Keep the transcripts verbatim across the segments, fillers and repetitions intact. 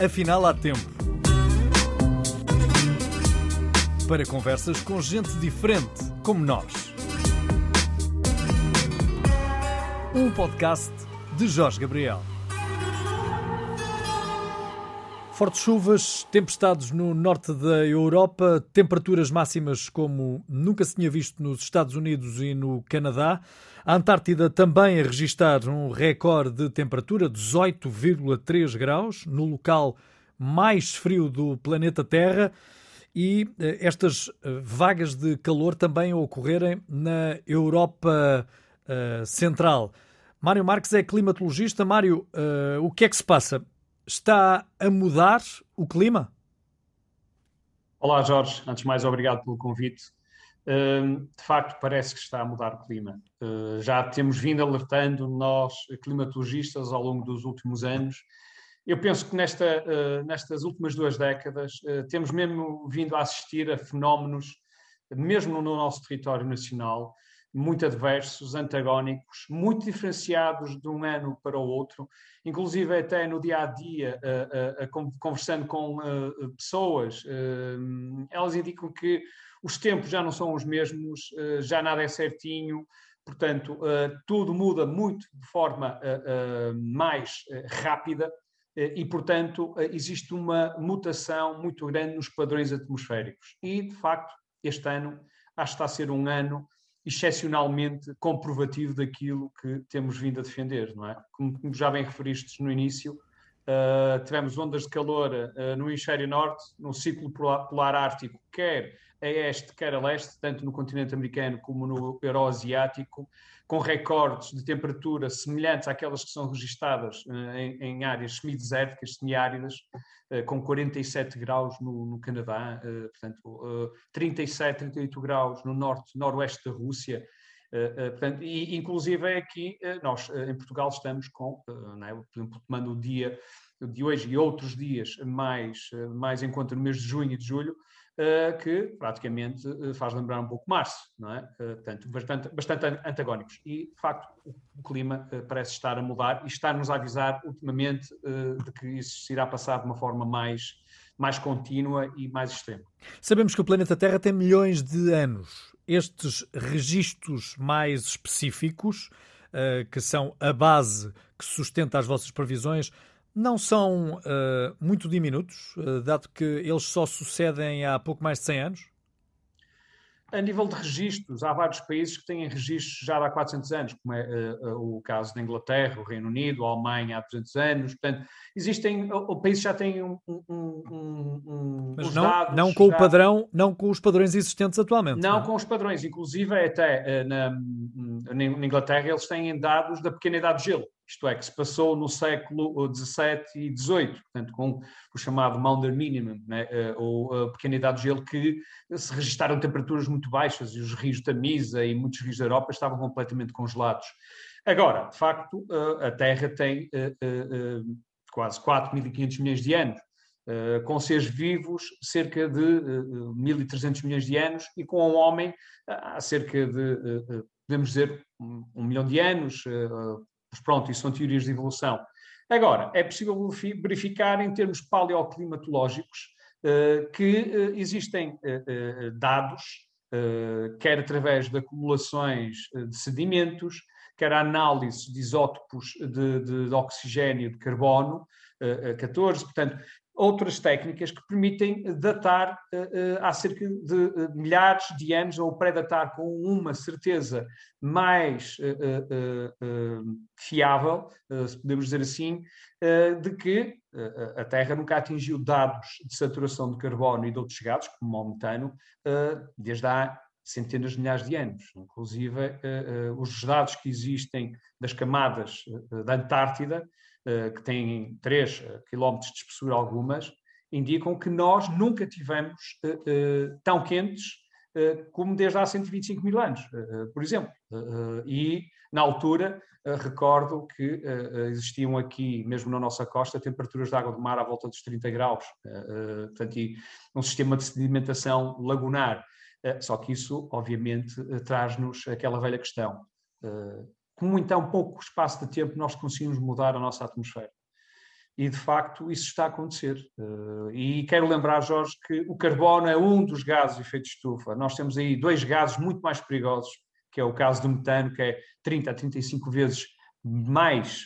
Afinal há tempo. Para conversas com gente diferente, como nós. Um podcast de Jorge Gabriel. Fortes chuvas, tempestades no norte da Europa, temperaturas máximas como nunca se tinha visto nos Estados Unidos e no Canadá. A Antártida também a registrar um recorde de temperatura, dezoito vírgula três graus, no local mais frio do planeta Terra. E estas vagas de calor também a ocorrerem na Europa uh, Central. Mário Marques é climatologista. Mário, uh, o que é que se passa? Está a mudar o clima? Olá, Jorge. Antes de mais, obrigado pelo convite. De facto, parece que está a mudar o clima. Já temos vindo alertando nós, climatologistas, ao longo dos últimos anos. Eu penso que nesta, nestas últimas duas décadas temos mesmo vindo a assistir a fenómenos, mesmo no nosso território nacional, muito adversos, antagónicos, muito diferenciados de um ano para o outro, inclusive até no dia-a-dia, a, a, a, conversando com a, a pessoas, a, elas indicam que os tempos já não são os mesmos, a, já nada é certinho, portanto, a, tudo muda muito de forma a, a, mais rápida a, e, portanto, a, existe uma mutação muito grande nos padrões atmosféricos. E, de facto, este ano, acho que está a ser um ano excepcionalmente comprovativo daquilo que temos vindo a defender, não é? Como já bem referiste no início, uh, tivemos ondas de calor uh, no hemisfério norte, no círculo polar, polar ártico, quer a este, quer a leste, tanto no continente americano como no euroasiático, com recordes de temperatura semelhantes àquelas que são registadas uh, em, em áreas semidesérticas, semiáridas, uh, com quarenta e sete graus no, no Canadá, uh, portanto, uh, trinta e sete, trinta e oito graus no norte, noroeste da Rússia. Uh, uh, portanto, e inclusive aqui uh, nós uh, em Portugal estamos com, uh, não é? Por exemplo, tomando o dia de hoje e outros dias mais, uh, mais em conta no mês de junho e de julho, uh, que praticamente uh, faz lembrar um pouco março, não é? Uh, portanto, bastante, bastante antagónicos. E, de facto, o clima uh, parece estar a mudar e está-nos a avisar ultimamente uh, de que isso se irá passar de uma forma mais, mais contínua e mais extrema. Sabemos que o planeta Terra tem milhões de anos. Estes registos mais específicos, uh, que são a base que sustenta as vossas previsões, não são uh, muito diminutos, uh, dado que eles só sucedem há pouco mais de cem anos? A nível de registros, há vários países que têm registros já há quatrocentos anos, como é uh, o caso da Inglaterra, o Reino Unido, a Alemanha há duzentos anos. Portanto, existem, o, o país já tem um, um, um, um Mas os não, dados... não com já, o padrão, não com os padrões existentes atualmente. Não, não. com os padrões, inclusive até uh, na, na Inglaterra eles têm dados da pequena idade de gelo, isto é, que se passou no século dezassete e dezoito, portanto, com o chamado Maunder Minimum, né, ou a pequena idade de gelo, que se registaram temperaturas muito baixas e os rios da Misa e muitos rios da Europa estavam completamente congelados. Agora, de facto, a Terra tem quase quatro mil e quinhentos milhões de anos, com seres vivos cerca de mil e trezentos milhões de anos e com o homem há cerca de, podemos dizer, um milhão de anos. Mas pronto, isso são teorias de evolução. Agora, é possível verificar em termos paleoclimatológicos uh, que uh, existem uh, uh, dados, uh, quer através de acumulações de sedimentos, quer a análise de isótopos de, de, de oxigênio de carbono, uh, uh, catorze, portanto, outras técnicas que permitem datar uh, uh, há cerca de uh, milhares de anos, ou pré-datar com uma certeza mais uh, uh, uh, fiável, se uh, podemos dizer assim, uh, de que uh, a Terra nunca atingiu dados de saturação de carbono e de outros gases, como o metano, uh, desde há centenas de milhares de anos. Inclusive, uh, uh, os dados que existem das camadas uh, da Antártida, que têm três quilómetros de espessura algumas, indicam que nós nunca tivemos uh, uh, tão quentes uh, como desde há cento e vinte e cinco mil anos, uh, por exemplo. Uh, uh, e, na altura, uh, recordo que uh, existiam aqui, mesmo na nossa costa, temperaturas de água do mar à volta dos trinta graus. Uh, uh, portanto, e um sistema de sedimentação lagunar. Uh, só que isso, obviamente, uh, traz-nos aquela velha questão. Uh, Como em tão pouco espaço de tempo nós conseguimos mudar a nossa atmosfera. E, de facto, isso está a acontecer. E quero lembrar, Jorge, que o carbono é um dos gases de efeito de estufa. Nós temos aí dois gases muito mais perigosos, que é o caso do metano, que é trinta a trinta e cinco vezes mais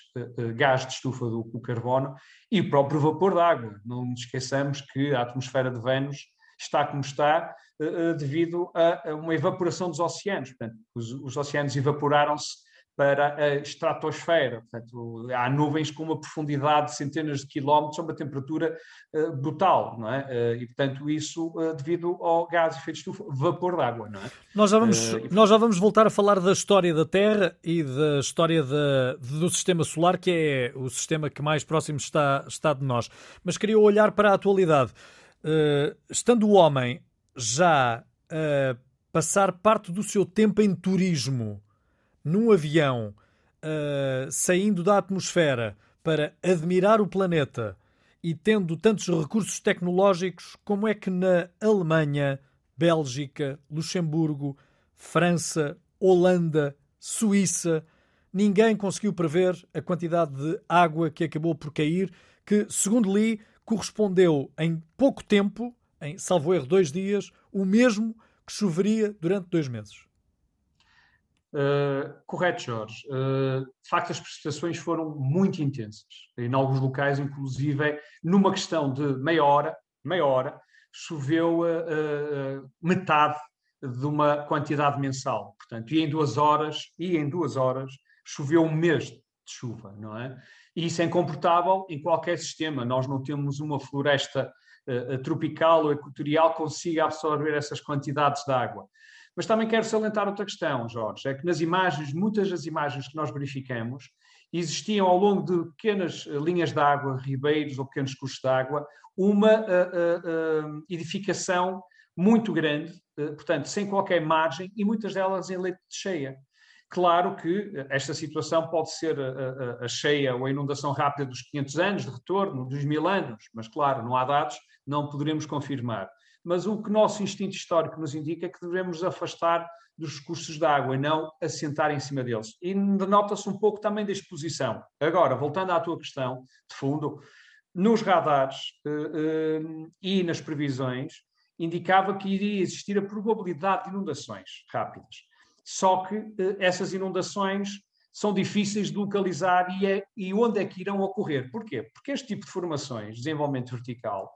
gás de estufa do que o carbono, e o próprio vapor d'água. Não nos esqueçamos que a atmosfera de Vênus está como está devido a uma evaporação dos oceanos. Portanto, os, os oceanos evaporaram-se para a estratosfera. Portanto, há nuvens com uma profundidade de centenas de quilómetros a uma temperatura uh, brutal, não é? Uh, e, portanto, isso uh, devido ao gás de efeito de estufa, vapor d'água, não é? Nós já, vamos, uh, e... nós já vamos voltar a falar da história da Terra e da história da, do Sistema Solar, que é o sistema que mais próximo está, está de nós. Mas queria olhar para a atualidade. Uh, estando o homem já a uh, passar parte do seu tempo em turismo, num avião, uh, saindo da atmosfera para admirar o planeta e tendo tantos recursos tecnológicos, como é que na Alemanha, Bélgica, Luxemburgo, França, Holanda, Suíça, ninguém conseguiu prever a quantidade de água que acabou por cair, que, segundo li, correspondeu em pouco tempo, em, salvo erro, dois dias, o mesmo que choveria durante dois meses? Uh, correto, Jorge. Uh, de facto, as precipitações foram muito intensas. Em alguns locais, inclusive, numa questão de meia hora, meia hora, choveu uh, uh, metade de uma quantidade mensal. Portanto, e em duas horas, e em duas horas, choveu um mês de chuva, não é? E isso é incomportável em qualquer sistema. Nós não temos uma floresta uh, tropical ou equatorial que consiga absorver essas quantidades de água. Mas também quero salientar outra questão, Jorge, é que nas imagens, muitas das imagens que nós verificamos, existiam ao longo de pequenas linhas de água, ribeiros ou pequenos cursos de água, uma uh, uh, uh, edificação muito grande, uh, portanto, sem qualquer margem, e muitas delas em leito de cheia. Claro que esta situação pode ser a, a, a cheia ou a inundação rápida dos quinhentos anos de retorno, dos mil anos, mas claro, não há dados, não poderemos confirmar. Mas o que o nosso instinto histórico nos indica é que devemos afastar dos recursos de água e não assentar em cima deles. E denota-se um pouco também da exposição. Agora, voltando à tua questão de fundo, nos radares uh, uh, e nas previsões indicava que iria existir a probabilidade de inundações rápidas. Só que uh, essas inundações são difíceis de localizar e, é, e onde é que irão ocorrer. Porquê? Porque este tipo de formações, desenvolvimento vertical,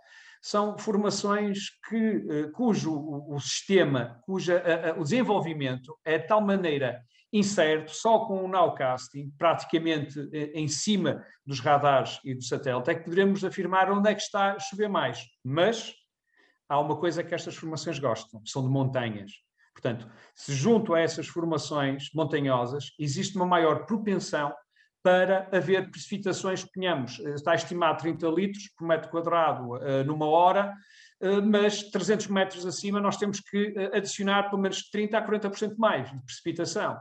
são formações que, cujo o sistema, cujo o desenvolvimento é de tal maneira incerto, só com o nowcasting, praticamente em cima dos radares e do satélite, é que poderemos afirmar onde é que está a chover mais. Mas há uma coisa que estas formações gostam, que são de montanhas. Portanto, se junto a essas formações montanhosas existe uma maior propensão para haver precipitações, ponhamos, está estimado trinta litros por metro quadrado uh, numa hora, uh, mas trezentos metros acima nós temos que uh, adicionar pelo menos trinta a quarenta por cento mais de precipitação.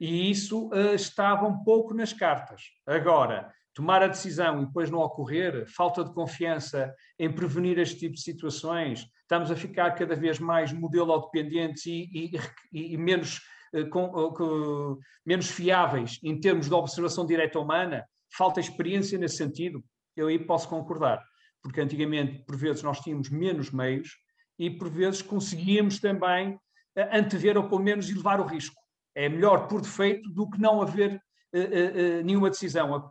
E isso uh, estava um pouco nas cartas. Agora, tomar a decisão e depois não ocorrer, falta de confiança em prevenir este tipo de situações, estamos a ficar cada vez mais modelo-dependentes e, e, e menos... Com, com, menos fiáveis em termos de observação direta humana, falta experiência nesse sentido, eu aí posso concordar, porque antigamente, por vezes, nós tínhamos menos meios e, por vezes, conseguíamos também antever ou, pelo menos, elevar o risco. É melhor por defeito do que não haver uh, uh, nenhuma decisão.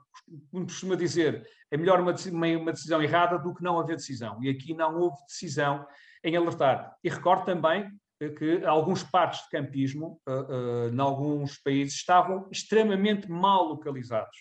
Como costuma dizer, é melhor uma, uma decisão errada do que não haver decisão. E aqui não houve decisão em alertar. E recordo também que alguns parques de campismo, uh, uh, em alguns países, estavam extremamente mal localizados.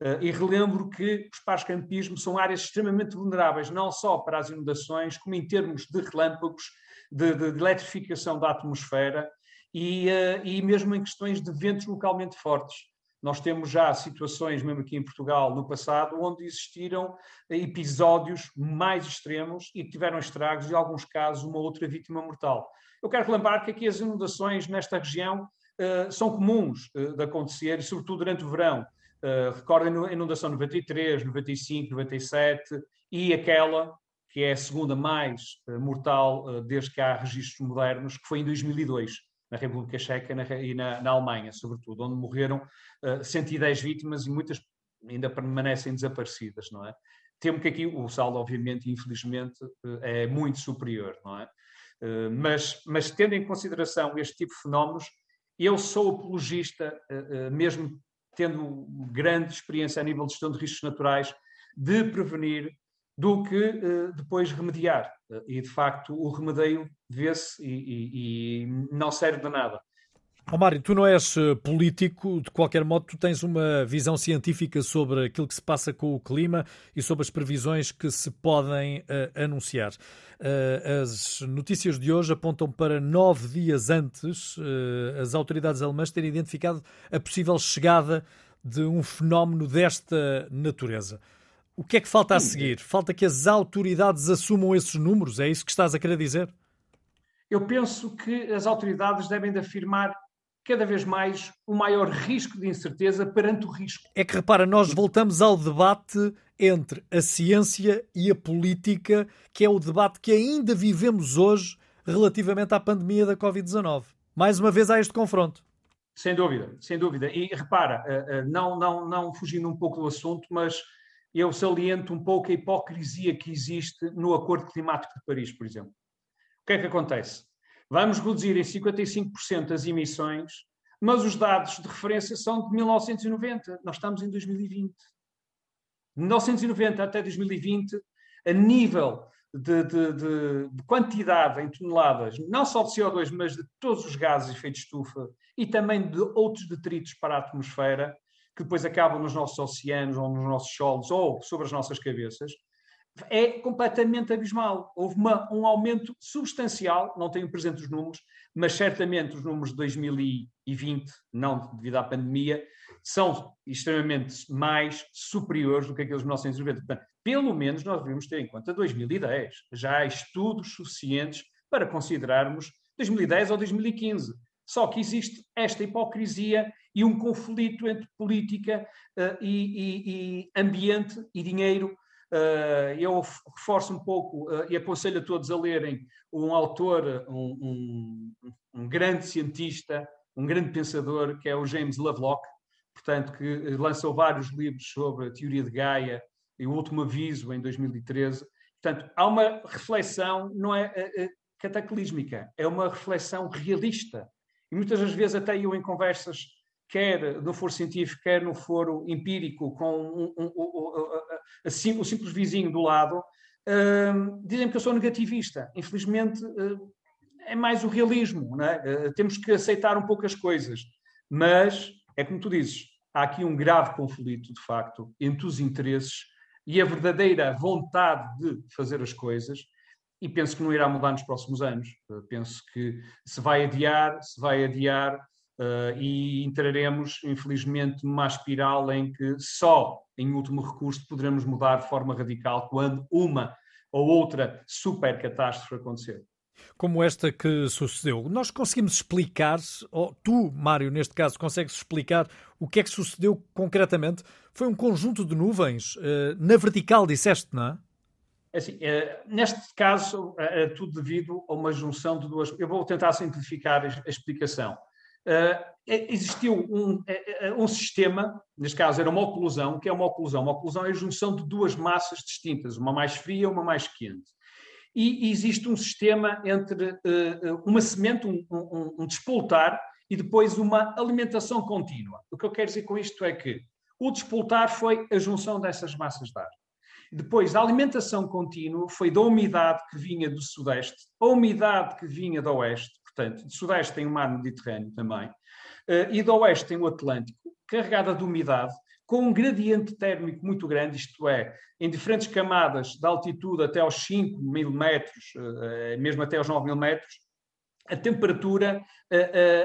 Uh, e relembro que os parques de campismo são áreas extremamente vulneráveis, não só para as inundações, como em termos de relâmpagos, de, de, de eletrificação da atmosfera e, uh, e mesmo em questões de ventos localmente fortes. Nós temos já situações, mesmo aqui em Portugal, no passado, onde existiram episódios mais extremos e que tiveram estragos e, em alguns casos, uma outra vítima mortal. Eu quero lembrar que aqui as inundações nesta região uh, são comuns uh, de acontecer, e sobretudo durante o verão. Uh, recordem a inundação noventa e três, noventa e cinco, noventa e sete e aquela que é a segunda mais uh, mortal uh, desde que há registros modernos, que foi em dois mil e dois. Na República Checa e na, na, na Alemanha, sobretudo, onde morreram uh, cento e dez vítimas e muitas ainda permanecem desaparecidas, não é? Temo que aqui o saldo, obviamente, infelizmente, é muito superior, não é? Mas, mas tendo em consideração este tipo de fenómenos, eu sou apologista, mesmo tendo grande experiência a nível de gestão de riscos naturais, de prevenir do que depois remediar. E, de facto, o remedeio vê-se e, e, e não serve de nada. Oh, Mário, tu não és político, de qualquer modo tu tens uma visão científica sobre aquilo que se passa com o clima e sobre as previsões que se podem uh, anunciar. Uh, as notícias de hoje apontam para nove dias antes uh, as autoridades alemãs terem identificado a possível chegada de um fenómeno desta natureza. O que é que falta a seguir? Falta que as autoridades assumam esses números? É isso que estás a querer dizer? Eu penso que as autoridades devem de afirmar cada vez mais o maior risco de incerteza perante o risco. É que, repara, nós voltamos ao debate entre a ciência e a política, que é o debate que ainda vivemos hoje relativamente à pandemia da covid dezenove. Mais uma vez há este confronto. Sem dúvida, sem dúvida. E, repara, não, não, não fugindo um pouco do assunto, mas eu saliento um pouco a hipocrisia que existe no Acordo Climático de Paris, por exemplo. O que é que acontece? Vamos reduzir em cinquenta e cinco por cento as emissões, mas os dados de referência são de mil novecentos e noventa. Nós estamos em dois mil e vinte. De mil novecentos e noventa até dois mil e vinte, a nível de, de, de, de quantidade em toneladas, não só de C O dois, mas de todos os gases de efeito de estufa e também de outros detritos para a atmosfera, que depois acabam nos nossos oceanos, ou nos nossos solos, ou sobre as nossas cabeças, é completamente abismal. Houve uma, um aumento substancial, não tenho presente os números, mas certamente os números de dois mil e vinte, não devido à pandemia, são extremamente mais superiores do que aqueles de mil novecentos e noventa. Portanto, pelo menos nós devemos ter em conta dois mil e dez. Já há estudos suficientes para considerarmos dois mil e dez ou dois mil e quinze. Só que existe esta hipocrisia e um conflito entre política uh, e, e, e ambiente e dinheiro. Uh, eu reforço um pouco uh, e aconselho a todos a lerem um autor, um, um, um grande cientista, um grande pensador, que é o James Lovelock, portanto, que lançou vários livros sobre a teoria de Gaia e o último aviso em dois mil e treze. Portanto, há uma reflexão, não é, é, é cataclísmica, é uma reflexão realista. E muitas das vezes até eu em conversas, quer no foro científico, quer no foro empírico, com um, um, um, um, assim, o simples vizinho do lado, uh, dizem que eu sou negativista. Infelizmente, uh, é mais o realismo, não é? Uh, temos que aceitar um pouco as coisas. Mas, é como tu dizes, há aqui um grave conflito, de facto, entre os interesses e a verdadeira vontade de fazer as coisas. E penso que não irá mudar nos próximos anos. Penso que se vai adiar, se vai adiar uh, e entraremos, infelizmente, numa espiral em que só, em último recurso, poderemos mudar de forma radical quando uma ou outra super catástrofe acontecer. Como esta que sucedeu. Nós conseguimos explicar, ou tu, Mário, neste caso, consegues explicar o que é que sucedeu concretamente? Foi um conjunto de nuvens, uh, na vertical, disseste, não é? Assim, neste caso, é tudo devido a uma junção de duas... Eu vou tentar simplificar a explicação. Existiu um, um sistema, neste caso era uma oclusão. O que é uma oclusão? Uma oclusão é a junção de duas massas distintas, uma mais fria e uma mais quente. E existe um sistema entre uma semente, um, um, um despoltar, e depois uma alimentação contínua. O que eu quero dizer com isto é que o despoltar foi a junção dessas massas de ar. Depois, a alimentação contínua foi da umidade que vinha do sudeste, a umidade que vinha do oeste, portanto, do sudeste tem o mar Mediterrâneo também, e do oeste tem o Atlântico, carregada de umidade, com um gradiente térmico muito grande, isto é, em diferentes camadas de altitude até aos cinco mil metros, mesmo até aos nove mil metros, a temperatura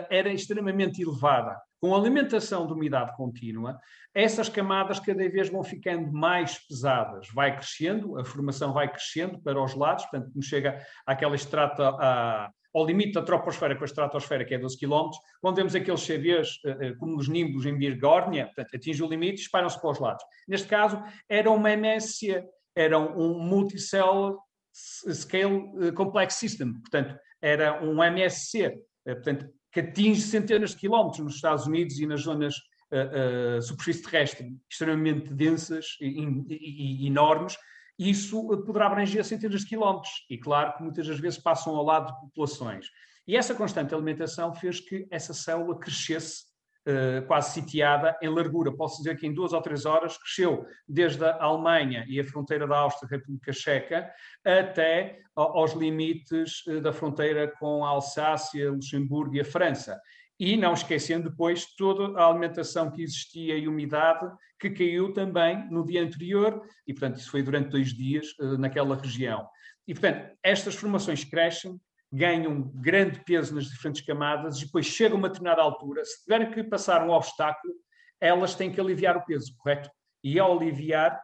era extremamente elevada. Com a alimentação de umidade contínua, essas camadas cada vez vão ficando mais pesadas, vai crescendo, a formação vai crescendo para os lados, portanto, como chega àquela estrata, à, ao limite da troposfera com a estratosfera, que é doze quilómetros, quando vemos aqueles cheiros, como os nimbos em Birgórnia, portanto, atinge o limite e espalham-se para os lados. Neste caso, era uma M S C, era um Multicell Scale Complex System, portanto, era um M S C, portanto, que atinge centenas de quilómetros nos Estados Unidos e nas zonas uh, uh, superfície terrestre extremamente densas e, e, e enormes, isso poderá abranger centenas de quilómetros. E claro que muitas das vezes passam ao lado de populações. E essa constante alimentação fez que essa célula crescesse uh, quase sitiada em largura. Posso dizer que em duas ou três horas cresceu desde a Alemanha e a fronteira da Áustria, República Checa, até aos limites da fronteira com a Alsácia, Luxemburgo e a França. E não esquecendo depois toda a alimentação que existia e umidade que caiu também no dia anterior, e portanto isso foi durante dois dias uh, naquela região. E portanto estas formações crescem, ganham grande peso nas diferentes camadas e depois chegam a uma determinada altura, se tiverem que passar um obstáculo, elas têm que aliviar o peso, correto? E ao aliviar,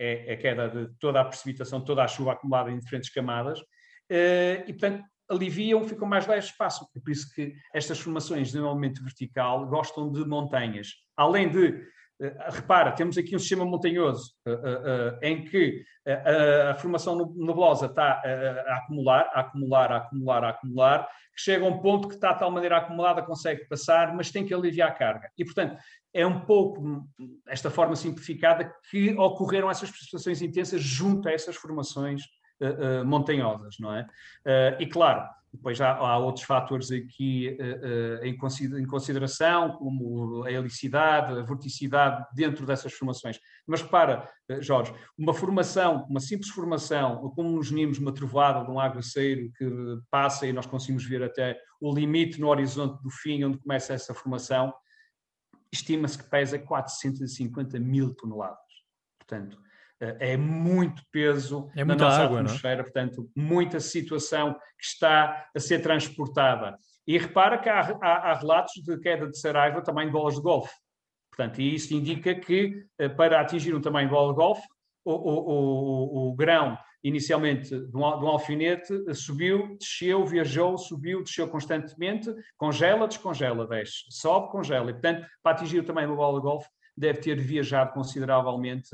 é a queda de toda a precipitação, toda a chuva acumulada em diferentes camadas, uh, e portanto aliviam, ficam mais leves de espaço. É por isso que estas formações de desenvolvimento vertical gostam de montanhas. Além de, repara, temos aqui um sistema montanhoso em que a formação nebulosa está a acumular, a acumular, a acumular, a acumular, que chega a um ponto que está de tal maneira acumulada, consegue passar, mas tem que aliviar a carga. E, portanto, é um pouco esta forma simplificada que ocorreram essas precipitações intensas junto a essas formações Uh, uh, montanhosas, não é? Uh, e claro, depois há, há outros fatores aqui uh, uh, em, consider, em consideração, como a helicidade, a vorticidade dentro dessas formações. Mas repara, uh, Jorge, uma formação, uma simples formação, como nos unimos uma trovoada de um aguaceiro que passa e nós conseguimos ver até o limite no horizonte do fim, onde começa essa formação, estima-se que pesa quatrocentas e cinquenta mil toneladas. Portanto, é muito peso é na nossa água, atmosfera, não? Portanto, muita situação que está a ser transportada. E repara que há, há, há relatos de queda de saraiva também de bolas de golfe. Portanto, e isso indica que para atingir um tamanho de bola de golfe, o, o, o, o grão inicialmente de um alfinete subiu, desceu, viajou, subiu, desceu constantemente, congela, descongela, desce, sobe, congela. E, portanto, para atingir o tamanho de uma bola de golfe, deve ter viajado consideravelmente,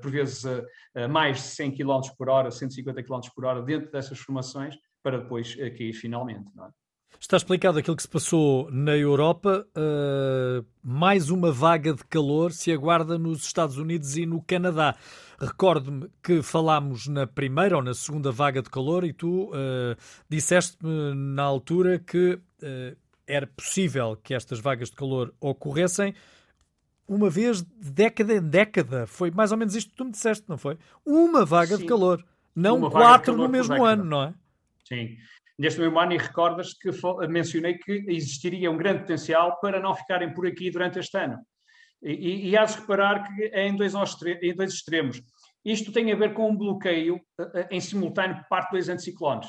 por vezes mais de cem quilómetros por hora, cento e cinquenta quilómetros por hora, dentro dessas formações, para depois cair finalmente. Não é? Está explicado aquilo que se passou na Europa. Uh, mais uma vaga de calor se aguarda nos Estados Unidos e no Canadá. Recordo-me que falámos na primeira ou na segunda vaga de calor e tu uh, disseste-me na altura que uh, era possível que estas vagas de calor ocorressem uma vez de década em década. Foi mais ou menos isto que tu me disseste, não foi? Uma vaga Sim. de calor, não uma quatro calor no mesmo ano, não é? Sim. Neste mesmo ano, e recordas que mencionei que existiria um grande potencial para não ficarem por aqui durante este ano. E, e, e há de reparar que é em dois, em dois extremos. Isto tem a ver com um bloqueio em simultâneo por parte de dois anticiclones.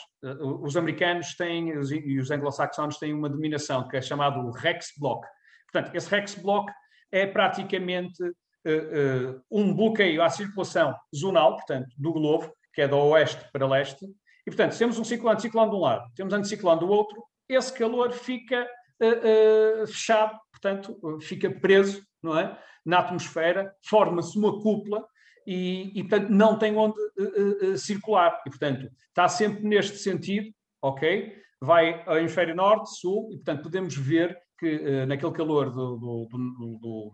Os americanos têm, e os anglo-saxónicos têm uma dominação que é chamado Rex Block. Portanto, esse Rex Block é praticamente uh, uh, um bloqueio à circulação zonal, portanto, do globo, que é do oeste para leste, e, portanto, temos um ciclone, anticiclone de um lado, temos anticiclone do outro, esse calor fica uh, uh, fechado, portanto, uh, fica preso, não é? Na atmosfera, forma-se uma cúpula e, e portanto, não tem onde uh, uh, circular. E, portanto, está sempre neste sentido, ok? Vai ao hemisfério norte, sul, e, portanto, podemos ver que uh, naquele calor do, do, do, do,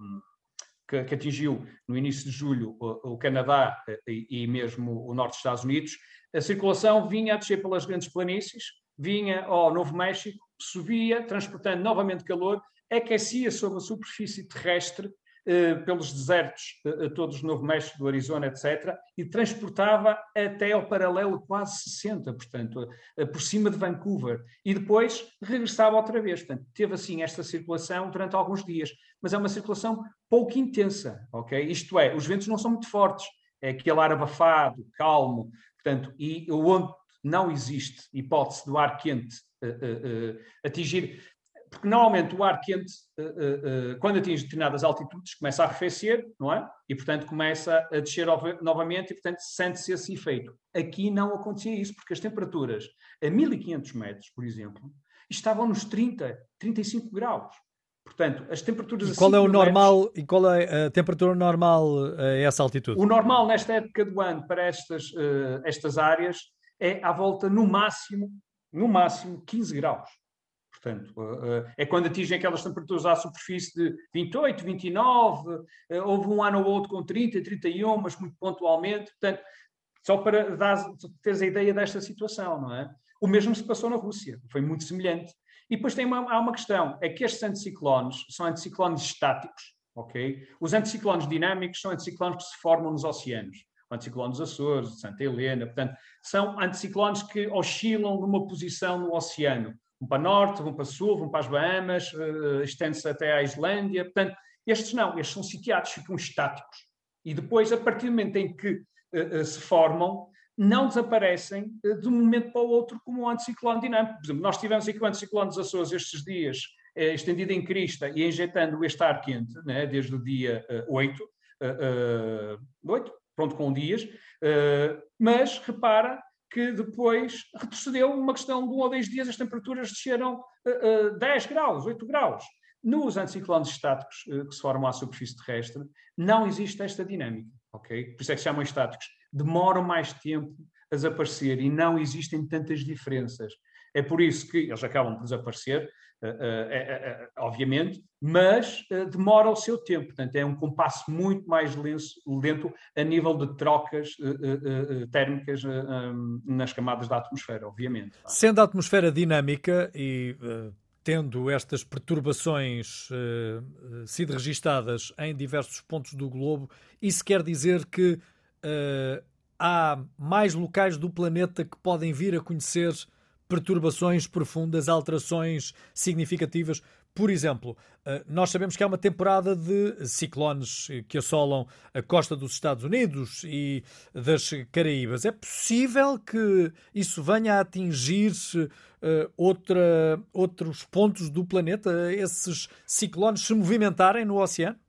que, que atingiu no início de julho o, o Canadá e, e mesmo o norte dos Estados Unidos, a circulação vinha a descer pelas grandes planícies, vinha ao Novo México, subia, transportando novamente calor, aquecia sobre a superfície terrestre uh, pelos desertos, uh, todos do Novo México, do Arizona, etcétera, e transportava até ao paralelo quase sessenta, portanto, uh, por cima de Vancouver, e depois regressava outra vez. Portanto, teve assim esta circulação durante alguns dias, mas é uma circulação pouco intensa, ok? Isto é, os ventos não são muito fortes, é aquele ar abafado, calmo, portanto, e onde não existe hipótese do ar quente uh, uh, uh, atingir. Porque normalmente o ar quente, quando atinge determinadas altitudes, começa a arrefecer, não é? E, portanto, começa a descer novamente e, portanto, sente-se esse efeito. Aqui não acontecia isso, porque as temperaturas a mil e quinhentos metros, por exemplo, estavam nos trinta, trinta e cinco graus. Portanto, as temperaturas... E qual é o normal, e qual é a temperatura normal a essa altitude? O normal nesta época do ano para estas, estas áreas é à volta, no máximo, no máximo, quinze graus. Portanto, é quando atingem aquelas temperaturas à superfície de vinte e oito, vinte e nove, houve um ano ou outro com trinta, trinta e um, mas muito pontualmente, portanto, só para dar, teres a ideia desta situação, não é? O mesmo se passou na Rússia, foi muito semelhante. E depois tem uma, há uma questão, é que estes anticiclones são anticiclones estáticos, ok? Os anticiclones dinâmicos são anticiclones que se formam nos oceanos. O anticiclone dos Açores, de Santa Helena, portanto, são anticiclones que oscilam numa posição no oceano. Vão para norte, vão para sul, vão para as Bahamas, uh, estende-se até à Islândia. Portanto, estes não, estes são sitiados, ficam estáticos. E depois, a partir do momento em que uh, uh, se formam, não desaparecem uh, de um momento para o outro como um anticiclone dinâmico. Por exemplo, nós tivemos aqui o anticiclone dos Açores estes dias, uh, estendido em crista e injetando este ar quente, né, desde o dia uh, oito, pronto, com dias, uh, mas repara que depois retrocedeu uma questão de um ou dois dias, as temperaturas desceram uh, uh, dez graus, oito graus. Nos anticiclones estáticos uh, que se formam à superfície terrestre, não existe esta dinâmica, ok? Por isso é que se chamam estáticos. Demoram mais tempo a desaparecer e não existem tantas diferenças. É por isso que eles acabam por desaparecer, uh, uh, uh, uh, obviamente, mas uh, demora o seu tempo. Portanto, é um compasso muito mais lento a nível de trocas uh, uh, uh, térmicas uh, um, nas camadas da atmosfera, obviamente. Sendo a atmosfera dinâmica e uh, tendo estas perturbações uh, sido registadas em diversos pontos do globo, isso quer dizer que uh, há mais locais do planeta que podem vir a conhecer perturbações profundas, alterações significativas. Por exemplo, nós sabemos que há uma temporada de ciclones que assolam a costa dos Estados Unidos e das Caraíbas. É possível que isso venha a atingir outra, outros pontos do planeta? Esses ciclones se movimentarem no oceano?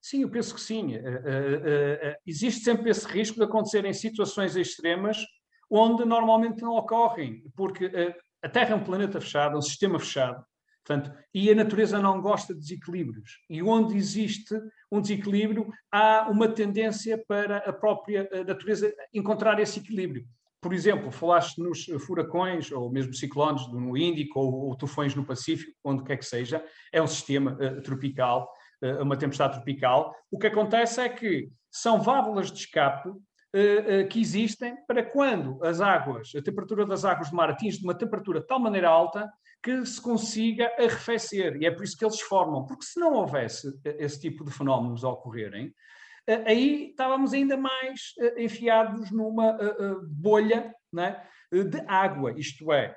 Sim, eu penso que sim. Uh, uh, uh, existe sempre esse risco de acontecerem situações extremas onde normalmente não ocorrem, porque a Terra é um planeta fechado, é um sistema fechado, portanto, e a natureza não gosta de desequilíbrios. E onde existe um desequilíbrio, há uma tendência para a própria natureza encontrar esse equilíbrio. Por exemplo, falaste nos furacões, ou mesmo ciclones no Índico, ou, ou tufões no Pacífico, onde quer que seja, é um sistema uh, tropical, uh, uma tempestade tropical. O que acontece é que são válvulas de escape que existem para quando as águas, a temperatura das águas do mar atinge uma temperatura de tal maneira alta que se consiga arrefecer. E é por isso que eles formam. Porque se não houvesse esse tipo de fenómenos a ocorrerem, aí estávamos ainda mais enfiados numa bolha, não é, de água, isto é,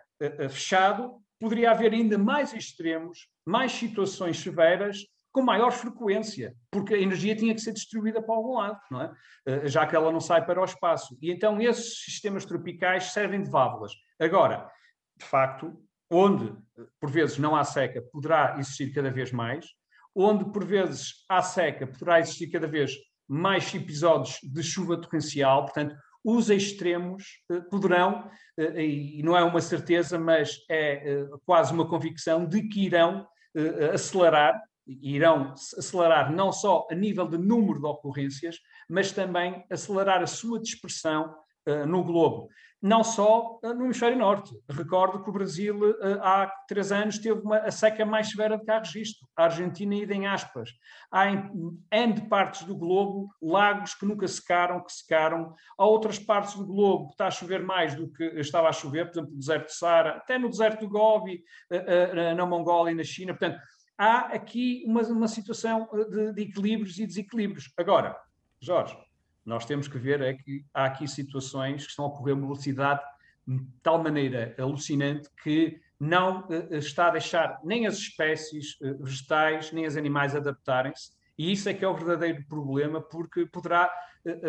fechado. Poderia haver ainda mais extremos, mais situações severas, com maior frequência, porque a energia tinha que ser distribuída para algum lado, não é? Já que ela não sai para o espaço. E então esses sistemas tropicais servem de válvulas. Agora, de facto, onde por vezes não há seca, poderá existir cada vez mais, onde por vezes há seca, poderá existir cada vez mais episódios de chuva torrencial, portanto, os extremos poderão, e não é uma certeza, mas é quase uma convicção de que irão acelerar, irão acelerar não só a nível de número de ocorrências, mas também acelerar a sua dispersão uh, no globo. Não só uh, no hemisfério norte. Recordo que o Brasil uh, há três anos teve uma, a seca mais severa de que há registro. A Argentina ainda em aspas. Há em, em de partes do globo lagos que nunca secaram, que secaram. Há outras partes do globo que está a chover mais do que estava a chover, por exemplo, no deserto de Saara, até no deserto do Gobi, uh, uh, na Mongólia e na China. Portanto, há aqui uma, uma situação de, de equilíbrios e desequilíbrios. Agora, Jorge, nós temos que ver é que há aqui situações que estão a ocorrer uma velocidade de tal maneira alucinante que não eh, está a deixar nem as espécies eh, vegetais, nem os animais adaptarem-se. E isso é que é o verdadeiro problema, porque poderá eh,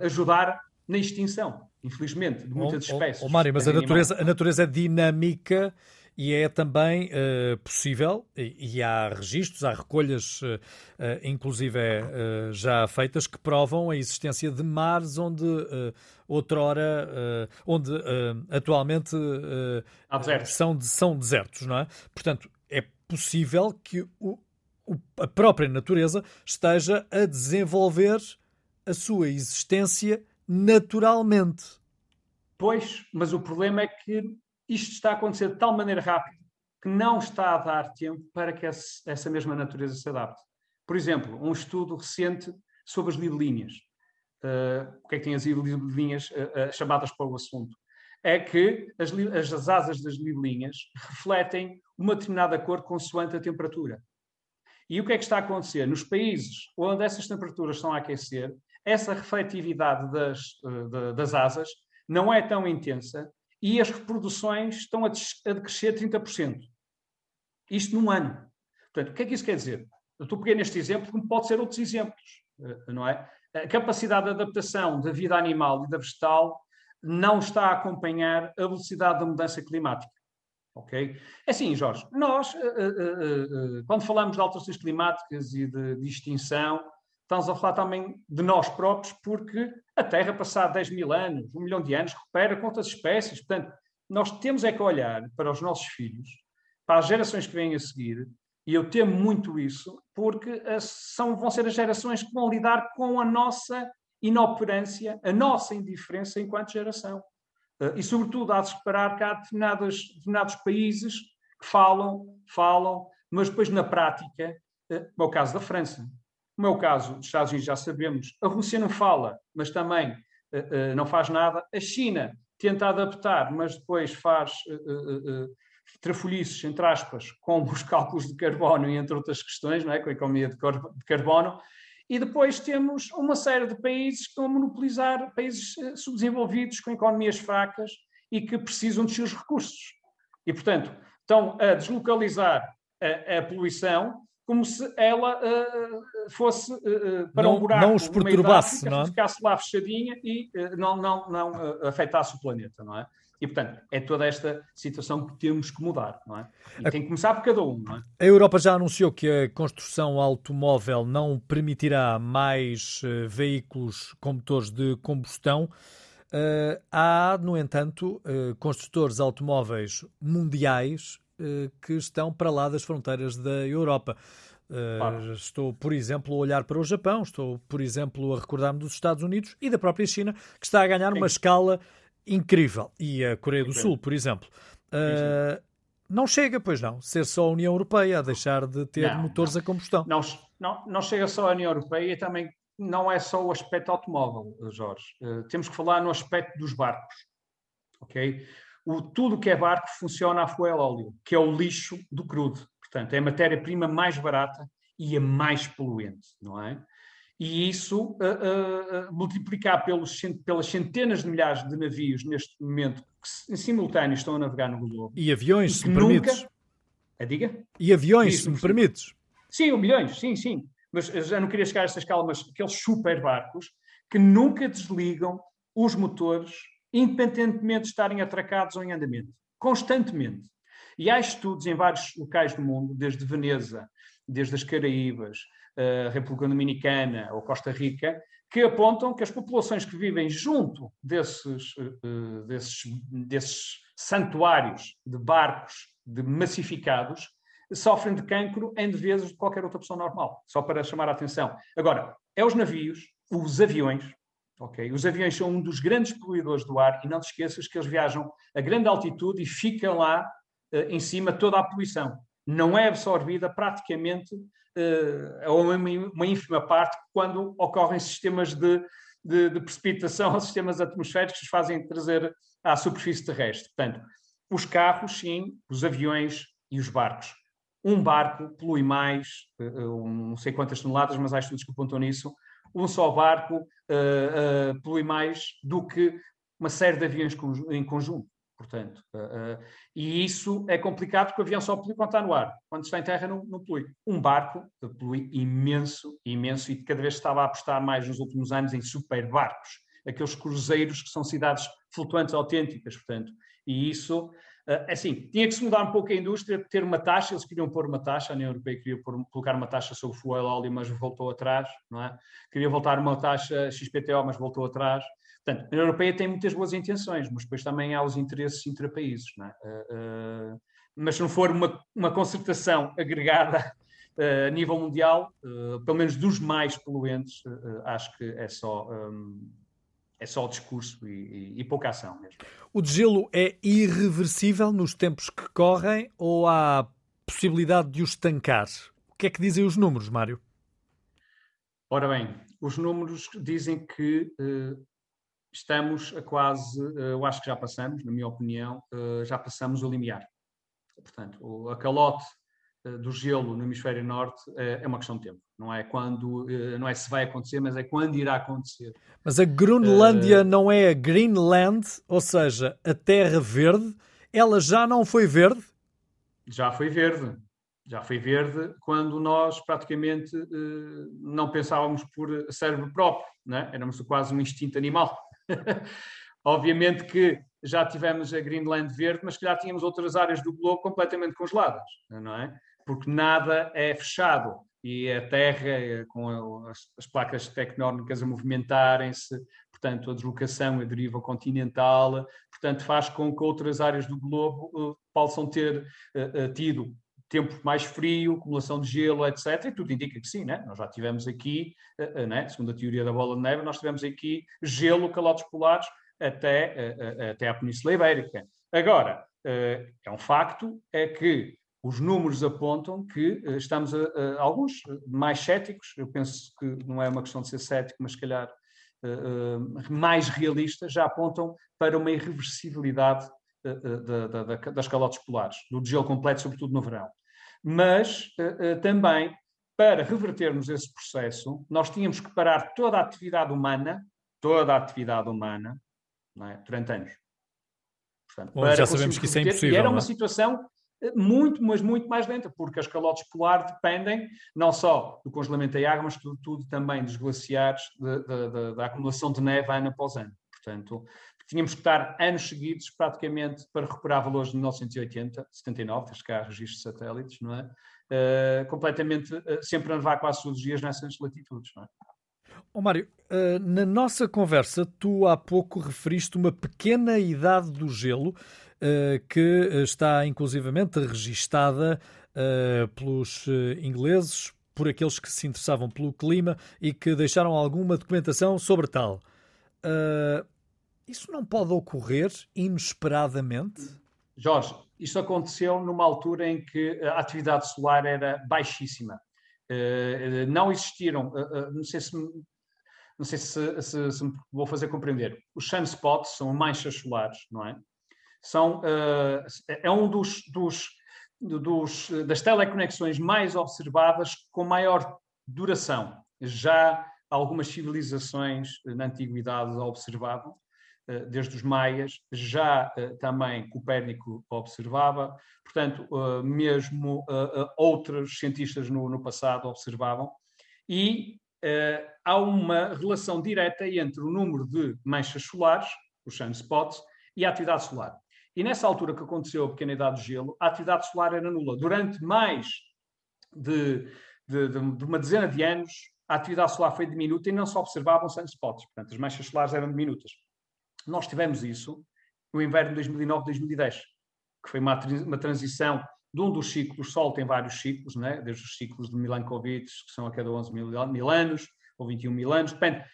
eh, ajudar na extinção, infelizmente, de muitas oh, espécies. Oh, oh, Mário, mas a natureza, a natureza é dinâmica. E é também uh, possível, e, e há registros, há recolhas, uh, inclusive uh, já feitas, que provam a existência de mares onde uh, outrora, uh, onde uh, atualmente uh, são, são desertos, não é? Portanto, é possível que o, o, a própria natureza esteja a desenvolver a sua existência naturalmente. Pois, mas o problema é que isto está a acontecer de tal maneira rápida que não está a dar tempo para que essa mesma natureza se adapte. Por exemplo, um estudo recente sobre as linhas. Uh, o que é que tem as linhas uh, uh, chamadas para o assunto? É que as, as asas das libelinhas refletem uma determinada cor consoante a temperatura. E o que é que está a acontecer? Nos países onde essas temperaturas estão a aquecer, essa refletividade das, das asas não é tão intensa e as reproduções estão a decrescer trinta por cento. Isto num ano. Portanto, o que é que isso quer dizer? Eu estou pegando este exemplo, como pode ser outros exemplos, não é? A capacidade de adaptação da vida animal e da vegetal não está a acompanhar a velocidade da mudança climática. Ok? É assim, Jorge, nós, uh, uh, uh, quando falamos de alterações climáticas e de, de extinção, estamos a falar também de nós próprios, porque a Terra, passado dez mil anos, um milhão de anos, recupera quantas espécies. Portanto, nós temos é que olhar para os nossos filhos, para as gerações que vêm a seguir, e eu temo muito isso, porque são, vão ser as gerações que vão lidar com a nossa inoperância, a nossa indiferença enquanto geração. E, sobretudo, há de se reparar que há determinados, determinados países que falam, falam, mas depois, na prática, como é o caso da França, como é o caso dos Estados Unidos, já sabemos, a Rússia não fala, mas também uh, uh, não faz nada. A China tenta adaptar, mas depois faz uh, uh, uh, trafolhices, entre aspas, com os cálculos de carbono e entre outras questões, não é? Com a economia de, de carbono. E depois temos uma série de países que estão a monopolizar, países subdesenvolvidos, com economias fracas e que precisam dos seus recursos. E, portanto, estão a deslocalizar a, a poluição como se ela uh, fosse uh, para não, um buraco. Não os perturbasse, não é? Ficasse lá fechadinha e uh, não, não, não uh, afetasse o planeta, não é? E, portanto, é toda esta situação que temos que mudar, não é? E a... tem que começar por cada um, não é? A Europa já anunciou que a construção automóvel não permitirá mais uh, veículos com motores de combustão. Uh, há, no entanto, uh, construtores automóveis mundiais uh, que estão para lá das fronteiras da Europa. Uh, claro. Estou, por exemplo, a olhar para o Japão, estou, por exemplo, a recordar-me dos Estados Unidos e da própria China, que está a ganhar Sim. uma escala incrível. E a Coreia do Incrível. Sul, por exemplo. Uh, não chega, pois não, ser só a União Europeia a deixar de ter não, motores não. a combustão. Não, não, não chega só a União Europeia e também não é só o aspecto automóvel, Jorge. Uh, temos que falar no aspecto dos barcos. Okay? O, tudo que é barco funciona a fuel óleo, que é o lixo do crudo. Portanto, é a matéria-prima mais barata e a mais poluente, não é? E isso, uh, uh, multiplicar pelos, pelas centenas de milhares de navios neste momento que em simultâneo estão a navegar no globo. E aviões, e se me nunca... permites. A diga? E aviões, isso, se me permites. Sim, milhões, sim, sim. Mas já não queria chegar a estas calmas, aqueles super barcos que nunca desligam os motores, independentemente de estarem atracados ou em andamento. Constantemente. E há estudos em vários locais do mundo, desde Veneza, desde as Caraíbas, a República Dominicana ou Costa Rica, que apontam que as populações que vivem junto desses, desses, desses santuários de barcos de massificados sofrem de cancro em vezes de qualquer outra pessoa normal, só para chamar a atenção. Agora, é os navios, os aviões, ok? Os aviões são um dos grandes poluidores do ar e não te esqueças que eles viajam a grande altitude e fica lá em cima toda a poluição. Não é absorvida praticamente uh, uma, uma ínfima parte quando ocorrem sistemas de, de, de precipitação, sistemas atmosféricos que os fazem trazer à superfície terrestre. Portanto, os carros, sim, os aviões e os barcos. Um barco polui mais, uh, um, não sei quantas toneladas, mas há estudos que apontam nisso, um só barco uh, uh, polui mais do que uma série de aviões em conjunto. Portanto, uh, uh, e isso é complicado porque o avião só polui quando está no ar. Quando está em terra não, não polui. Um barco polui imenso, imenso, e cada vez estava a apostar mais nos últimos anos em super barcos, aqueles cruzeiros que são cidades flutuantes autênticas, portanto. E isso, uh, assim, tinha que se mudar um pouco a indústria, ter uma taxa, eles queriam pôr uma taxa, a União Europeia queria pôr, colocar uma taxa sobre o fuel óleo, mas voltou atrás, não é? Queria voltar uma taxa X P T O, mas voltou atrás. Portanto, a União Europeia tem muitas boas intenções, mas depois também há os interesses intrapaíses, não é? Uh, uh, mas se não for uma, uma concertação agregada uh, a nível mundial, uh, pelo menos dos mais poluentes, uh, acho que é só, um, é só discurso e, e, e pouca ação mesmo. O degelo é irreversível nos tempos que correm ou há possibilidade de o estancar? O que é que dizem os números, Mário? Ora bem, os números dizem que eh, estamos a quase, eh, eu acho que já passamos, na minha opinião, eh, já passamos o limiar. Portanto, a calote eh, do gelo no hemisfério norte eh, é uma questão de tempo. Não é quando, eh, não é se vai acontecer, mas é quando irá acontecer. Mas a Groenlândia uh... não é a Greenland, ou seja, a terra verde, ela já não foi verde? Já foi verde. Já foi verde quando nós praticamente eh, não pensávamos por cérebro próprio, né? Éramos quase um instinto animal. Obviamente que já tivemos a Greenland verde, mas que já tínhamos outras áreas do globo completamente congeladas, não é? Porque nada é fechado e a Terra, com as, as placas tectónicas a movimentarem-se, portanto a deslocação, a deriva continental, portanto faz com que outras áreas do globo eh, possam ter eh, tido tempo mais frio, acumulação de gelo, etcétera. E tudo indica que sim, né? Nós já tivemos aqui, né? Segundo a teoria da bola de neve, nós tivemos aqui gelo, calotes polares, até, até à Península Ibérica. Agora, é um facto, é que os números apontam que estamos, a, a, alguns mais céticos, eu penso que não é uma questão de ser cético, mas se calhar a, a, mais realistas, já apontam para uma irreversibilidade Da, da, da, das calotes polares, do degelo completo, sobretudo no verão. Mas uh, uh, também, para revertermos esse processo, nós tínhamos que parar toda a atividade humana, toda a atividade humana, não é? Durante anos. Portanto, bom, para já sabemos que isso é impossível. E era uma situação muito, mas muito mais lenta, porque as calotes polares dependem não só do congelamento da água, mas sobretudo também dos glaciares, de, de, de, da acumulação de neve ano após ano. Portanto, tínhamos que estar anos seguidos, praticamente, para recuperar valores de mil novecentos e oitenta, setenta e nove, acho que há registros de satélites, não é? Uh, completamente, uh, sempre a levar quase todos os dias nessas latitudes, não é? Ó Mário, uh, na nossa conversa, tu há pouco referiste uma pequena idade do gelo, uh, que está inclusivamente registada uh, pelos uh, ingleses, por aqueles que se interessavam pelo clima e que deixaram alguma documentação sobre tal. Uh, Isso não pode ocorrer inesperadamente? Jorge, isso aconteceu numa altura em que a atividade solar era baixíssima. Não existiram, não sei se, não sei se, se, se me vou fazer compreender, os sunspots, são manchas solares, não é? São, é um dos, dos, dos, das teleconexões mais observadas com maior duração. Já algumas civilizações na antiguidade observavam, desde os maias, já uh, também Copérnico observava, portanto, uh, mesmo uh, uh, outros cientistas no, no passado observavam, e uh, há uma relação direta entre o número de manchas solares, os sunspots, e a atividade solar. E nessa altura que aconteceu a pequena idade do gelo, a atividade solar era nula. Durante mais de, de, de uma dezena de anos, a atividade solar foi diminuta e não se observavam sunspots, portanto, as manchas solares eram diminutas. Nós tivemos isso no inverno de dois mil e nove, dois mil e dez, que foi uma, uma transição de um dos ciclos. O Sol tem vários ciclos, né? Desde os ciclos de Milankovitch, que são a cada onze mil anos, ou vinte e um mil anos, depende,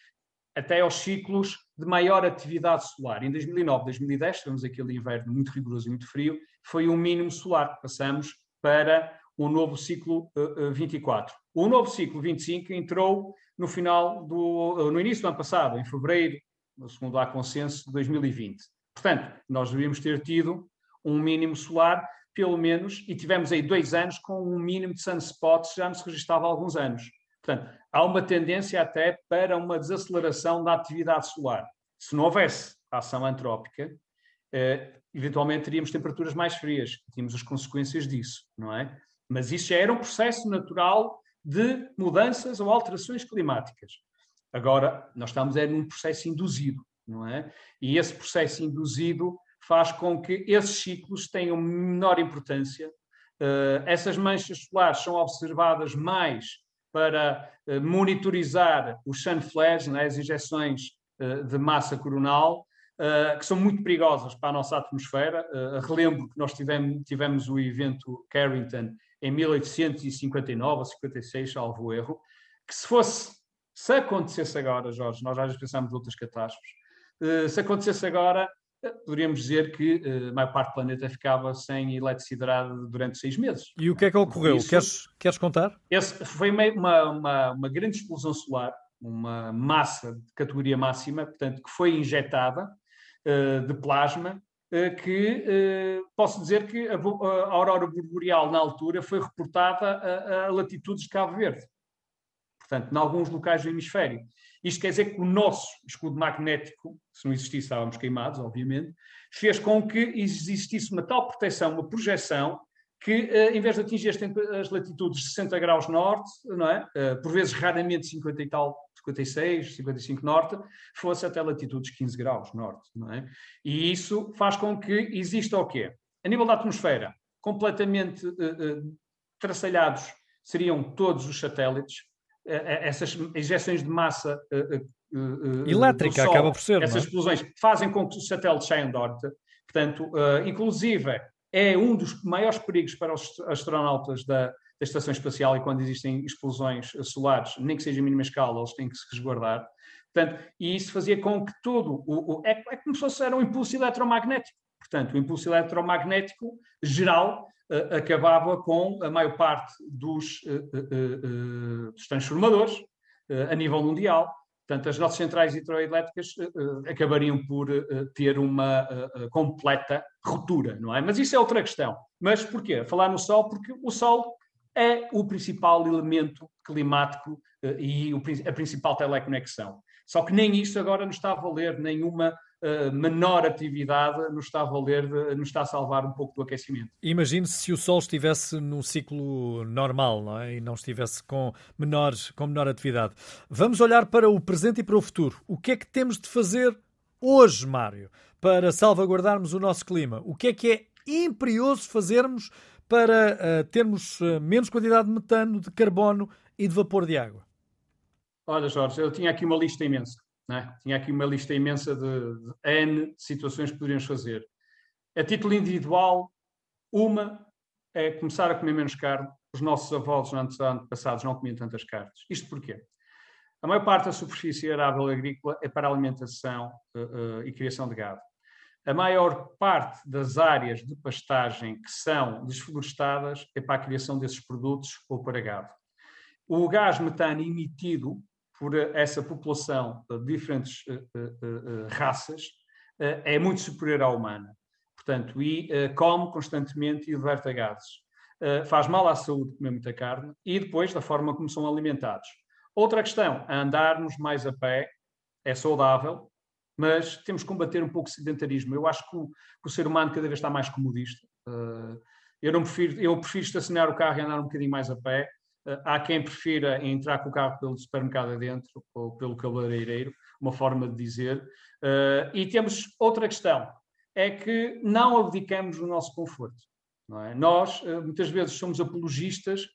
até aos ciclos de maior atividade solar. Em dois mil e nove, dois mil e dez, tivemos aquele inverno muito rigoroso e muito frio, foi um mínimo solar, passamos para o novo ciclo uh, vinte e quatro. O novo ciclo vinte e cinco entrou no final do, uh, no início do ano passado, em fevereiro, segundo há consenso, de dois mil e vinte. Portanto, nós devíamos ter tido um mínimo solar, pelo menos, e tivemos aí dois anos com um mínimo de sunspots, já nos registava há alguns anos. Portanto, há uma tendência até para uma desaceleração da atividade solar. Se não houvesse ação antrópica, eh, eventualmente teríamos temperaturas mais frias, tínhamos as consequências disso, não é? Mas isso já era um processo natural de mudanças ou alterações climáticas. Agora, nós estamos é num processo induzido, não é? E esse processo induzido faz com que esses ciclos tenham menor importância. Uh, essas manchas solares são observadas mais para uh, monitorizar os sunflares, né? As injeções uh, de massa coronal, uh, que são muito perigosas para a nossa atmosfera. Uh, relembro que nós tivemos, tivemos o evento Carrington em mil oitocentos e cinquenta e nove ou cinquenta e seis, salvo erro, que se fosse... Se acontecesse agora, Jorge, nós já pensamos de outras catástrofes, Se acontecesse agora, poderíamos dizer que a maior parte do planeta ficava sem eletricidade durante seis meses. E o que é que ocorreu? Isso, queres, queres contar? Esse foi uma, uma, uma grande explosão solar, uma massa de categoria máxima, portanto, que foi injetada uh, de plasma, uh, que uh, posso dizer que a, a aurora boreal na altura foi reportada a, a latitudes de Cabo Verde, portanto, em alguns locais do hemisfério. Isto quer dizer que o nosso escudo magnético, se não existisse estávamos queimados, obviamente, fez com que existisse uma tal proteção, uma projeção, que em vez de atingir as latitudes de sessenta graus norte, não é? Por vezes raramente cinquenta e tal, cinquenta e seis, cinquenta e cinco norte, fosse até latitudes quinze graus norte, não é? E isso faz com que exista o quê? A nível da atmosfera, completamente uh, uh, traçalhados seriam todos os satélites. Essas injeções de massa uh, uh, uh, elétrica, Sol, acaba por ser, essas explosões fazem com que os satélites saiam de órbita, portanto, uh, inclusive é um dos maiores perigos para os astronautas da, da Estação Espacial, e quando existem explosões solares, nem que seja em mínima escala, eles têm que se resguardar, portanto, e isso fazia com que todo, o, o, é, é como se fosse era um impulso eletromagnético, portanto, o impulso eletromagnético geral Uh, acabava com a maior parte dos, uh, uh, uh, dos transformadores uh, a nível mundial. Portanto, as nossas centrais hidroelétricas uh, uh, acabariam por uh, ter uma uh, uh, completa ruptura, não é? Mas isso é outra questão. Mas porquê? Falar no Sol, porque o Sol é o principal elemento climático uh, e o, a principal teleconexão. Só que nem isso agora nos está a valer, nenhuma Uh, menor atividade nos está a valer, de, nos está a salvar um pouco do aquecimento. Imagine-se se o Sol estivesse num ciclo normal, não é? E não estivesse com menor, com menor atividade. Vamos olhar para o presente e para o futuro. O que é que temos de fazer hoje, Mário, para salvaguardarmos o nosso clima? O que é que é imperioso fazermos para uh, termos uh, menos quantidade de metano, de carbono e de vapor de água? Olha, Jorge, eu tinha aqui uma lista imensa. É? Tinha aqui uma lista imensa de, de N situações que poderíamos fazer. A título individual, uma é começar a comer menos carne. Os nossos avós antepassados não comiam tantas carnes. Isto porquê? A maior parte da superfície arável agrícola é para alimentação uh, uh, e criação de gado. A maior parte das áreas de pastagem que são desflorestadas é para a criação desses produtos ou para gado. O gás metano emitido por essa população de diferentes uh, uh, uh, raças, uh, é muito superior à humana. Portanto, e uh, come constantemente e libera gases. Uh, faz mal à saúde comer muita carne e depois da forma como são alimentados. Outra questão, andarmos mais a pé é saudável, mas temos que combater um pouco o sedentarismo. Eu acho que o, que o ser humano cada vez está mais comodista. Uh, eu, não prefiro, eu prefiro estacionar o carro e andar um bocadinho mais a pé. Há quem prefira entrar com o carro pelo supermercado adentro ou pelo cabeleireiro, uma forma de dizer. E temos outra questão, é que não abdicamos do nosso conforto. Não é? Nós, muitas vezes, somos apologistas,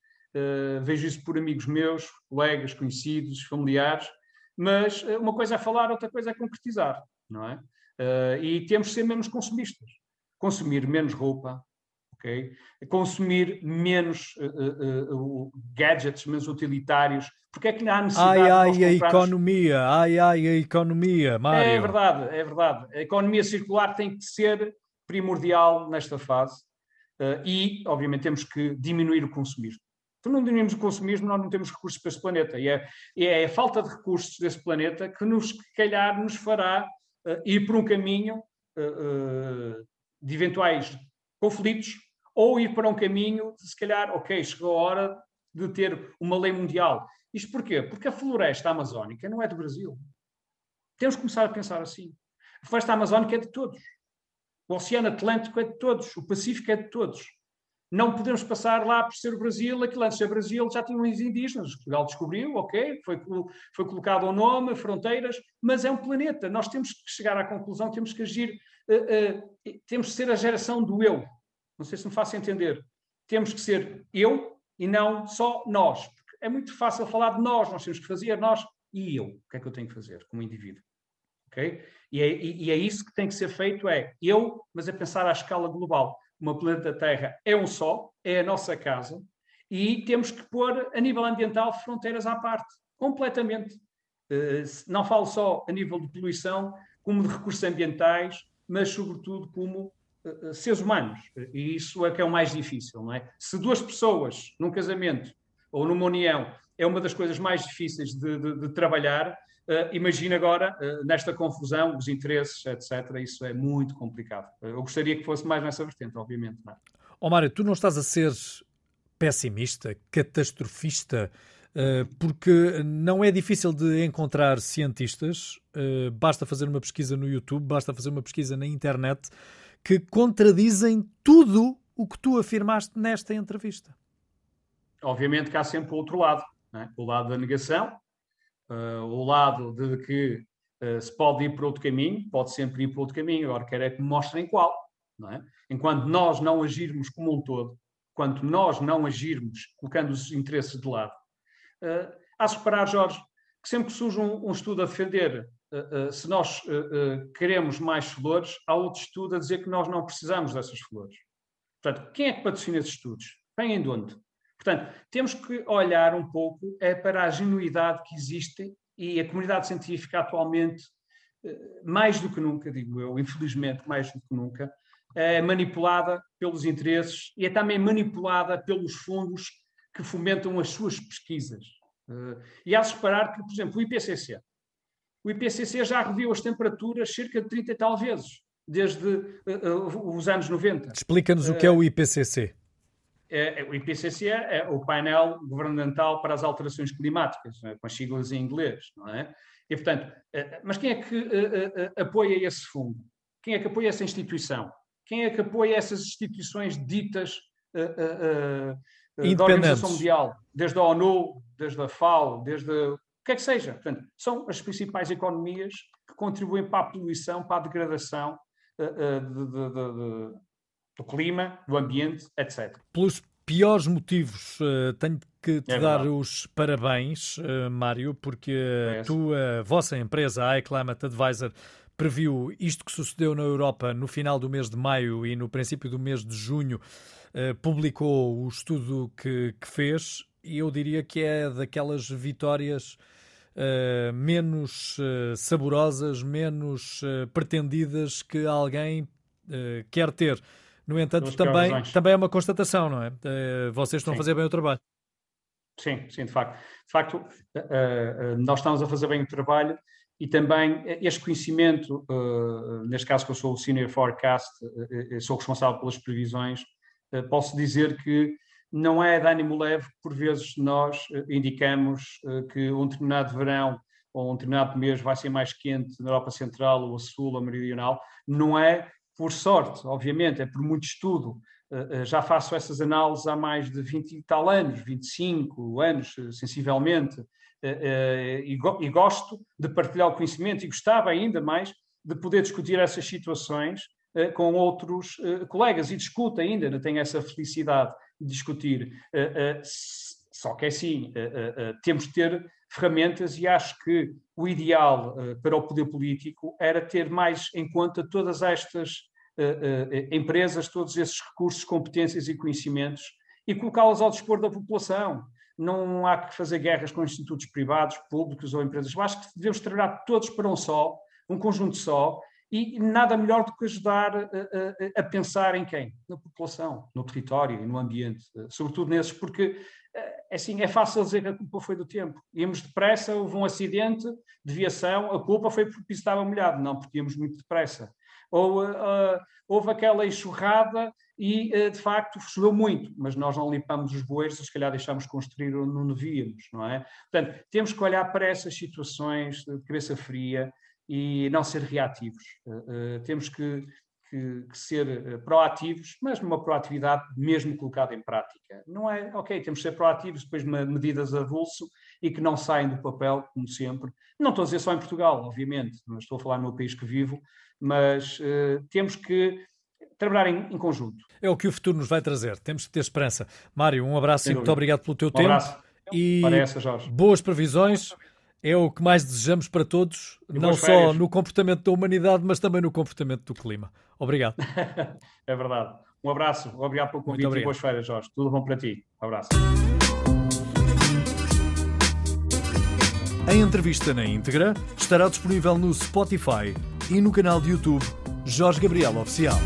vejo isso por amigos meus, colegas, conhecidos, familiares, mas uma coisa é falar, outra coisa é concretizar. Não é? E temos de ser menos consumistas, consumir menos roupa, okay? Consumir menos uh, uh, uh, gadgets, menos utilitários. Porque é que há necessidade ai, ai, de nós comprarmos... a economia, ai, ai, a economia, Mário. É verdade, é verdade. A economia circular tem que ser primordial nesta fase uh, e, obviamente, temos que diminuir o consumismo. Se não diminuirmos o consumismo, nós não temos recursos para esse planeta. E é, é a falta de recursos desse planeta que, nos, que calhar, nos fará uh, ir por um caminho uh, uh, de eventuais conflitos, ou ir para um caminho de, se calhar, ok, chegou a hora de ter uma lei mundial. Isto porquê? Porque a floresta amazónica não é do Brasil. Temos que começar a pensar assim. A floresta amazónica é de todos. O Oceano Atlântico é de todos. O Pacífico é de todos. Não podemos passar lá por ser o Brasil, aquilo antes de ser o Brasil já tinham os indígenas. Portugal descobriu, ok, foi, foi colocado o nome, fronteiras, mas é um planeta. Nós temos que chegar à conclusão, temos que agir, uh, uh, temos que ser a geração do eu. Não sei se me faço entender. Temos que ser eu e não só nós. Porque é muito fácil falar de nós. Nós temos que fazer nós e eu. O que é que eu tenho que fazer como indivíduo? Okay? E, é, e é isso que tem que ser feito. É eu, mas é pensar à escala global. Uma planeta Terra é um só, é a nossa casa. E temos que pôr, a nível ambiental, fronteiras à parte. Completamente. Não falo só a nível de poluição, como de recursos ambientais, mas sobretudo como uh, seres humanos. E isso é que é o mais difícil, não é? Se duas pessoas num casamento ou numa união é uma das coisas mais difíceis de, de, de trabalhar, uh, imagina agora, uh, nesta confusão, os interesses, etcétera, isso é muito complicado. Uh, eu gostaria que fosse mais nessa vertente, obviamente, não é? Ó Mário, tu não estás a ser pessimista, catastrofista, porque não é difícil de encontrar cientistas, basta fazer uma pesquisa no YouTube, basta fazer uma pesquisa na internet, que contradizem tudo o que tu afirmaste nesta entrevista. Obviamente que há sempre o outro lado, não é? O lado da negação, o lado de que se pode ir por outro caminho, pode sempre ir por outro caminho, agora quer é que me mostrem qual. Não é? Enquanto nós não agirmos como um todo, enquanto nós não agirmos colocando os interesses de lado, uh, há de reparar, Jorge, que sempre que surge um, um estudo a defender uh, uh, se nós uh, uh, queremos mais flores, há outro estudo a dizer que nós não precisamos dessas flores. Portanto, quem é que patrocina esses estudos? Vem de onde? Portanto, temos que olhar um pouco é para a genuidade que existe, e a comunidade científica atualmente, uh, mais do que nunca, digo eu, infelizmente mais do que nunca, é manipulada pelos interesses e é também manipulada pelos fundos que fomentam as suas pesquisas. E há de reparar que, por exemplo, o I P C C. O I P C C já reviu as temperaturas cerca de trinta e tal vezes, desde uh, uh, os anos noventa. Explica-nos uh, o que é o I P C C. É, é, o I P C C é o painel governamental para as alterações climáticas, não é? Com as siglas em inglês, não é? E, portanto, uh, mas quem é que uh, uh, apoia esse fundo? Quem é que apoia essa instituição? Quem é que apoia essas instituições ditas uh, uh, uh, da Organização Mundial? Desde a ONU, desde a FAO, desde a... o que é que seja. Portanto, são as principais economias que contribuem para a poluição, para a degradação uh, uh, de, de, de, de, do clima, do ambiente, etcétera. Pelos piores motivos, uh, tenho que te é dar verdade. os parabéns, uh, Mário, porque a tua, a vossa empresa, a iClimate Advisor, previu isto que sucedeu na Europa no final do mês de maio e no princípio do mês de junho, eh, publicou o estudo que, que fez, e eu diria que é daquelas vitórias eh, menos eh, saborosas, menos eh, pretendidas que alguém eh, quer ter. No entanto, também, também é uma constatação, não é? Eh, vocês estão Sim. a fazer bem o trabalho. Sim, sim, de facto. De facto, uh, uh, nós estamos a fazer bem o trabalho e também este conhecimento, uh, neste caso que eu sou o Senior Forecast, uh, sou responsável pelas previsões, uh, posso dizer que não é de ânimo leve, por vezes nós uh, indicamos uh, que um determinado verão ou um determinado mês vai ser mais quente na Europa Central ou a Sul ou Meridional, não é por sorte, obviamente, é por muito estudo. Já faço essas análises há mais de vinte e tal anos, vinte e cinco anos, sensivelmente, e, go- e gosto de partilhar o conhecimento e gostava ainda mais de poder discutir essas situações com outros colegas, e discuto ainda, não tenho essa felicidade de discutir, só que é assim, temos de ter ferramentas, e acho que o ideal para o poder político era ter mais em conta todas estas Uh, uh, empresas, todos esses recursos, competências e conhecimentos, e colocá-los ao dispor da população. Não há que fazer guerras com institutos privados, públicos ou empresas. Eu acho que devemos trabalhar todos para um só, um conjunto só, e nada melhor do que ajudar uh, uh, a pensar em quem? Na população, no território e no ambiente, uh, sobretudo nesses, porque uh, assim, é fácil dizer que a culpa foi do tempo. Íamos depressa, houve um acidente de viação, a culpa foi porque estava molhado. Não, porque íamos muito depressa. Ou uh, uh, houve aquela enxurrada e, uh, de facto, choveu muito, mas nós não limpamos os bueiros, se calhar deixámos construir onde não devíamos, não é? Portanto, temos que olhar para essas situações de cabeça fria e não ser reativos. Uh, uh, temos que, que, que ser uh, proativos, mas numa proatividade mesmo colocada em prática. Não é, ok, temos que ser proativos, depois medidas a avulso e que não saem do papel, como sempre. Não estou a dizer só em Portugal, obviamente, mas estou a falar no meu país que vivo, mas uh, temos que trabalhar em, em conjunto. É o que o futuro nos vai trazer, temos que ter esperança. Mário, um abraço e muito obrigado pelo teu um tempo. Abraço. E essa, Jorge. Boas previsões. É o que mais desejamos para todos, e não só férias. No comportamento da humanidade, mas também no comportamento do clima. Obrigado. É verdade. Um abraço, obrigado pelo convite e boas férias, Jorge. Tudo bom para ti. Um abraço. A entrevista na íntegra estará disponível no Spotify, e no canal de YouTube Jorge Gabriel Oficial.